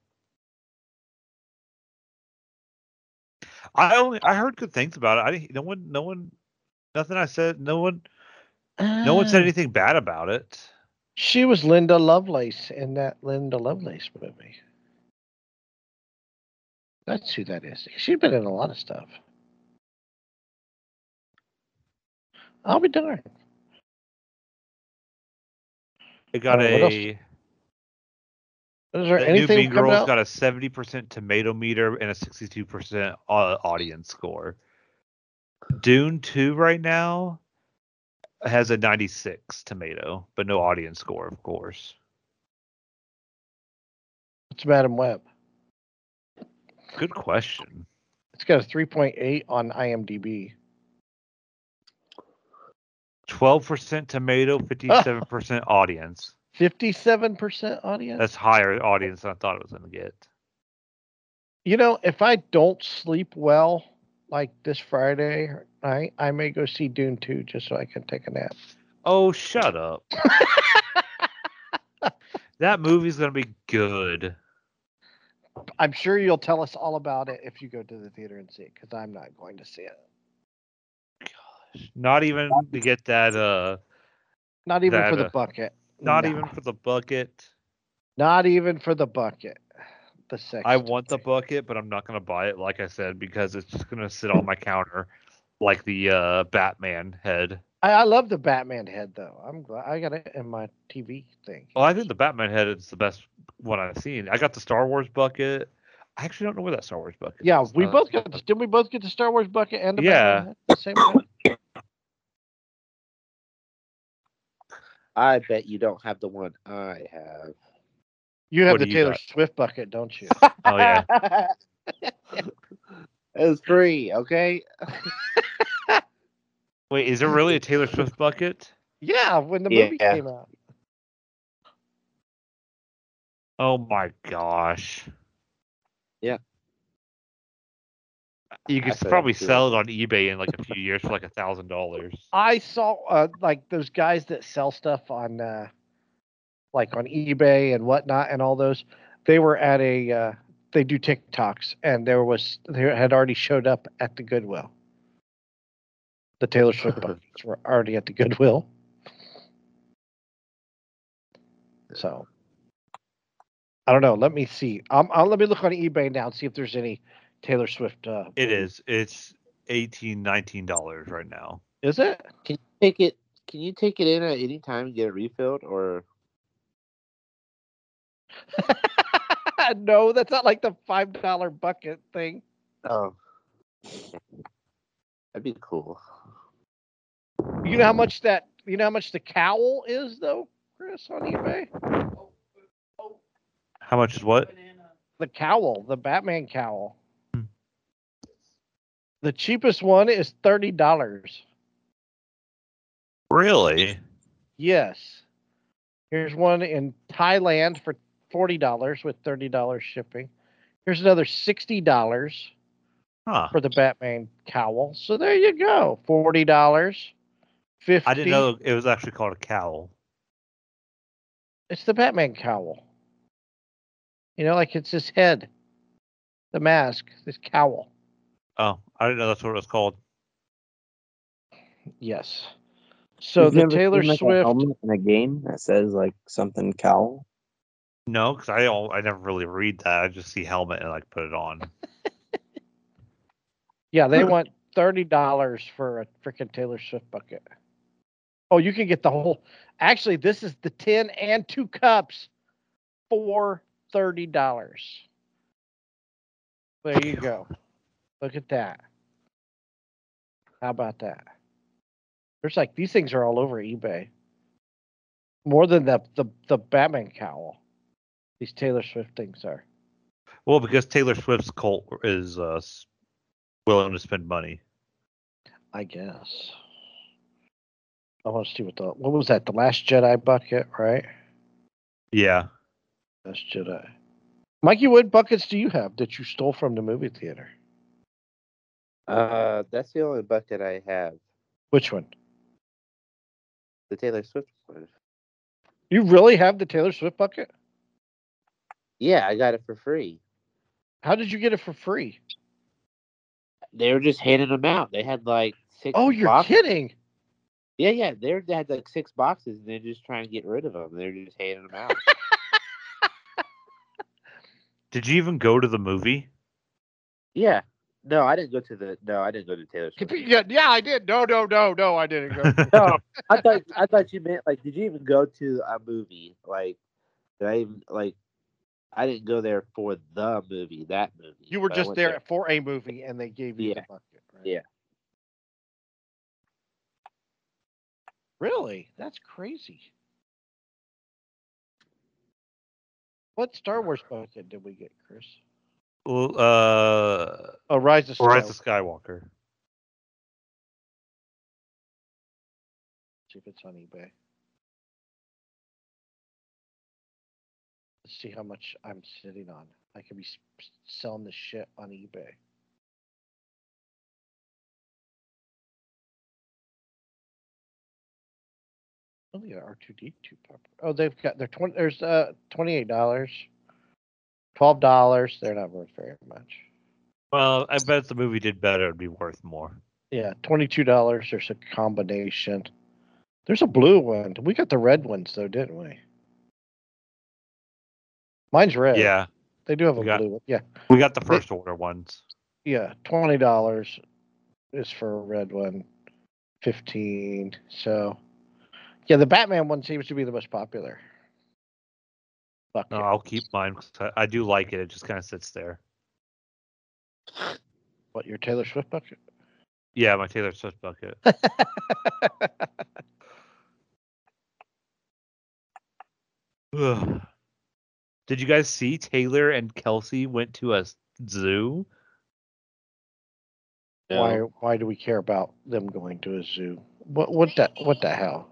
I heard good things about it. No one said anything bad about it. She was Linda Lovelace in that Linda Lovelace movie. That's who that is. She's been in a lot of stuff. I'll be darned. It got New Mean Girls got a 70% tomato meter and a 62% audience score. Dune 2 right now has a 96 tomato, but no audience score, of course. What's Madam Web? Good question. It's got a 3.8 on IMDb. 12% tomato, 57% audience. 57% audience? That's higher audience than I thought it was going to get. You know, if I don't sleep well, like this Friday night, I may go see Dune 2 just so I can take a nap. Oh, shut up. That movie's going to be good. I'm sure you'll tell us all about it if you go to the theater and see it, because I'm not going to see it. Gosh. Not even to get that... not even that, for the bucket. Not even for the bucket. Not even for the bucket. I want the bucket, but I'm not going to buy it, like I said, because it's just going to sit on my counter like the Batman head. I love the Batman head, though. I'm glad I got it in my TV thing. Well, I think the Batman head is the best one I've seen. I got the Star Wars bucket. I actually don't know where that Star Wars bucket is. Yeah, didn't we both get the Star Wars bucket and the Batman head the same way? I bet you don't have the one I have. You have the Taylor Swift bucket, don't you? Oh, yeah. It's free, okay? Wait, is there really a Taylor Swift bucket? Yeah, when the movie came out. Oh, my gosh. Yeah. You could probably sell it on eBay in like a few years for like $1,000. I saw like those guys that sell stuff on like on eBay and whatnot and all those. They were at a they do TikToks and they had already showed up at the Goodwill. The Taylor Swift buckets were already at the Goodwill. So I don't know. Let me see. Let me look on eBay now and see if there's any Taylor Swift. It is. It's $18, $19 right now. Is it? Can you take it in at any time and get it refilled, or? No, that's not like the $5 bucket thing. Oh. That'd be cool. You know how much that, you know how much the cowl is though, Chris, on eBay? How much is what? The cowl, the Batman cowl. Hmm. The cheapest one is $30. Really? Yes. Here's one in Thailand for $40 with $30 shipping. Here's another $60 for the Batman cowl. So there you go. $40. $50. I didn't know it was actually called a cowl. It's the Batman cowl. You know, like it's his head. The mask. This cowl. Oh, I didn't know that's what it was called. Yes. So the Taylor Swift helmet in a game that says like something cowl. No, because I never really read that. I just see helmet and like put it on. Yeah, they want $30 for a freaking Taylor Swift bucket. Oh, you can get the whole. Actually, this is the 10 and 2 cups for $30. There you go. Look at that. How about that? There's like these things are all over eBay. More than the Batman cowl. These Taylor Swift things are. Well, because Taylor Swift's cult is willing to spend money. I guess. I want to see what the what was that? The Last Jedi bucket, right? Yeah. Last Jedi. Mikey, what buckets do you have that you stole from the movie theater? That's the only bucket I have. Which one? The Taylor Swift one. You really have the Taylor Swift bucket? Yeah, I got it for free. How did you get it for free? They were just handing them out. They had like 6 boxes. Oh, you're kidding. Yeah. They had like 6 boxes, and they're just trying to get rid of them. They're just handing them out. Did you even go to the movie? Yeah. No, I didn't go to Taylor Swift. Yeah, I did. No, I didn't go. No, I thought you meant like, did you even go to a movie? Like, did I even like? I didn't go there for the movie. That movie. You were just there for a movie, and they gave you the bucket. Right? Yeah. Really? That's crazy. What Star Wars bucket did we get, Chris? Well, Rise of Skywalker. See if it's on eBay. Let's see how much I'm sitting on. I could be selling this shit on eBay. Only an R2D2 popper. Oh, they've got their There's $28. $12, they're not worth very much. Well, I bet if the movie did better, it'd be worth more. Yeah, $22, there's a combination. There's a blue one. We got the red ones, though, didn't we? Mine's red. Yeah. They do have a blue one. Yeah. We got the first order ones. Yeah, $20 is for a red one. $15. So, yeah, the Batman one seems to be the most popular. No, I'll keep mine. I do like it. It just kind of sits there. What, your Taylor Swift bucket? Yeah, my Taylor Swift bucket. Did you guys see Taylor and Kelsey went to a zoo? No. Why do we care about them going to a zoo? What the hell?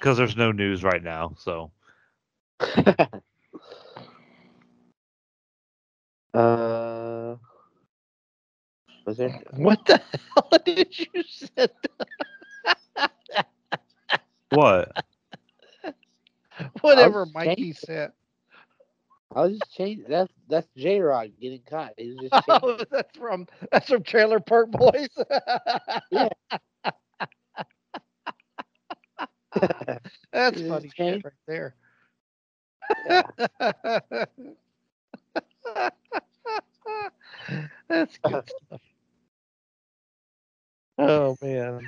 Because there's no news right now, so. Was there? What the hell did you say? What? Whatever Mikey said. I was just changing. That's J-Rod getting caught. He was just that's from Trailer Park Boys. Yeah. That's funny shit right there. Yeah. That's good stuff. Oh man,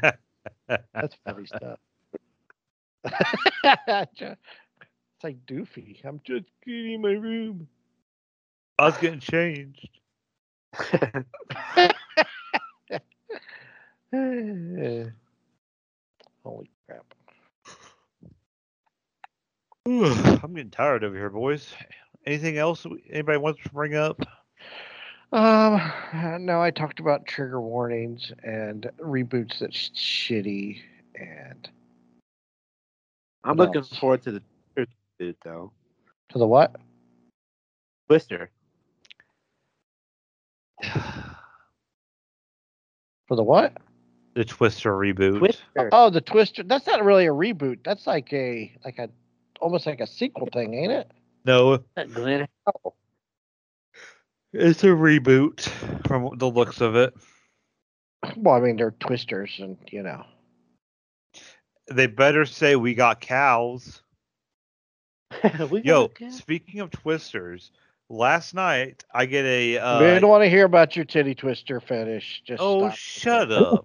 that's funny stuff. It's like Doofy. I'm just cleaning my room. I was getting changed. Holy crap. I'm getting tired over here, boys. Anything else anybody wants to bring up? No, I talked about trigger warnings and reboots that's shitty, and I'm looking forward to the Twister reboot, though. To the what? Twister. For the what? The Twister reboot. Twister. Oh, the Twister. That's not really a reboot. That's like a almost like a sequel thing, ain't it? No. Oh. It's a reboot from the looks of it. Well, I mean, they're Twisters, and you know. They better say we got cows. Yo, speaking of Twisters, last night I get a. We don't want to hear about your titty twister fetish. Just shut up!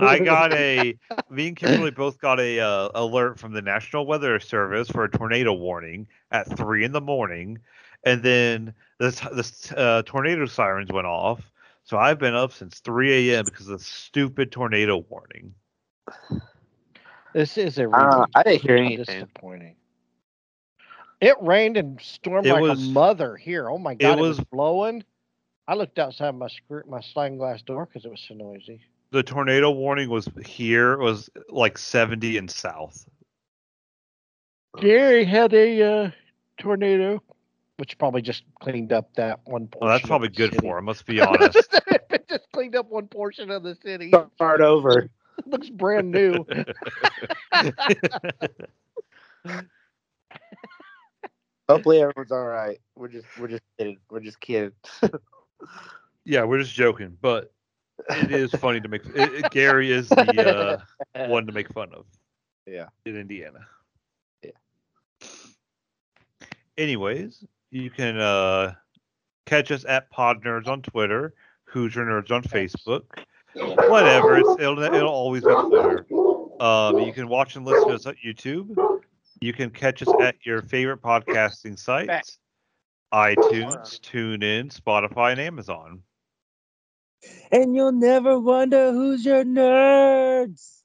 I got a. Me and Kimberly both got a alert from the National Weather Service for a tornado warning at 3 a.m, and then the tornado sirens went off. So I've been up since 3 a.m. because of the stupid tornado warning. This is a. I didn't hear anything. Disappointing. It rained and stormed a mother here. Oh, my God. It was blowing. I looked outside my sliding glass door because it was so noisy. The tornado warning was here. It was like 70 and south. Gary had a tornado, which probably just cleaned up that one portion. Well, that's probably good city. For him. Let's be honest. It just cleaned up one portion of the city. Start over. It looks brand new. Hopefully everyone's all right. We're just kidding. We're just kidding. Yeah, we're just joking, but it is funny to make. Gary is the one to make fun of. Yeah, in Indiana. Yeah. Anyways, you can catch us at Pod Nerds on Twitter, Hoosier Nerds on Facebook, whatever. It'll always be Twitter. You can watch and listen to us on YouTube. You can catch us at your favorite podcasting sites, iTunes, TuneIn, Spotify, and Amazon. And you'll never wonder who's your nerds.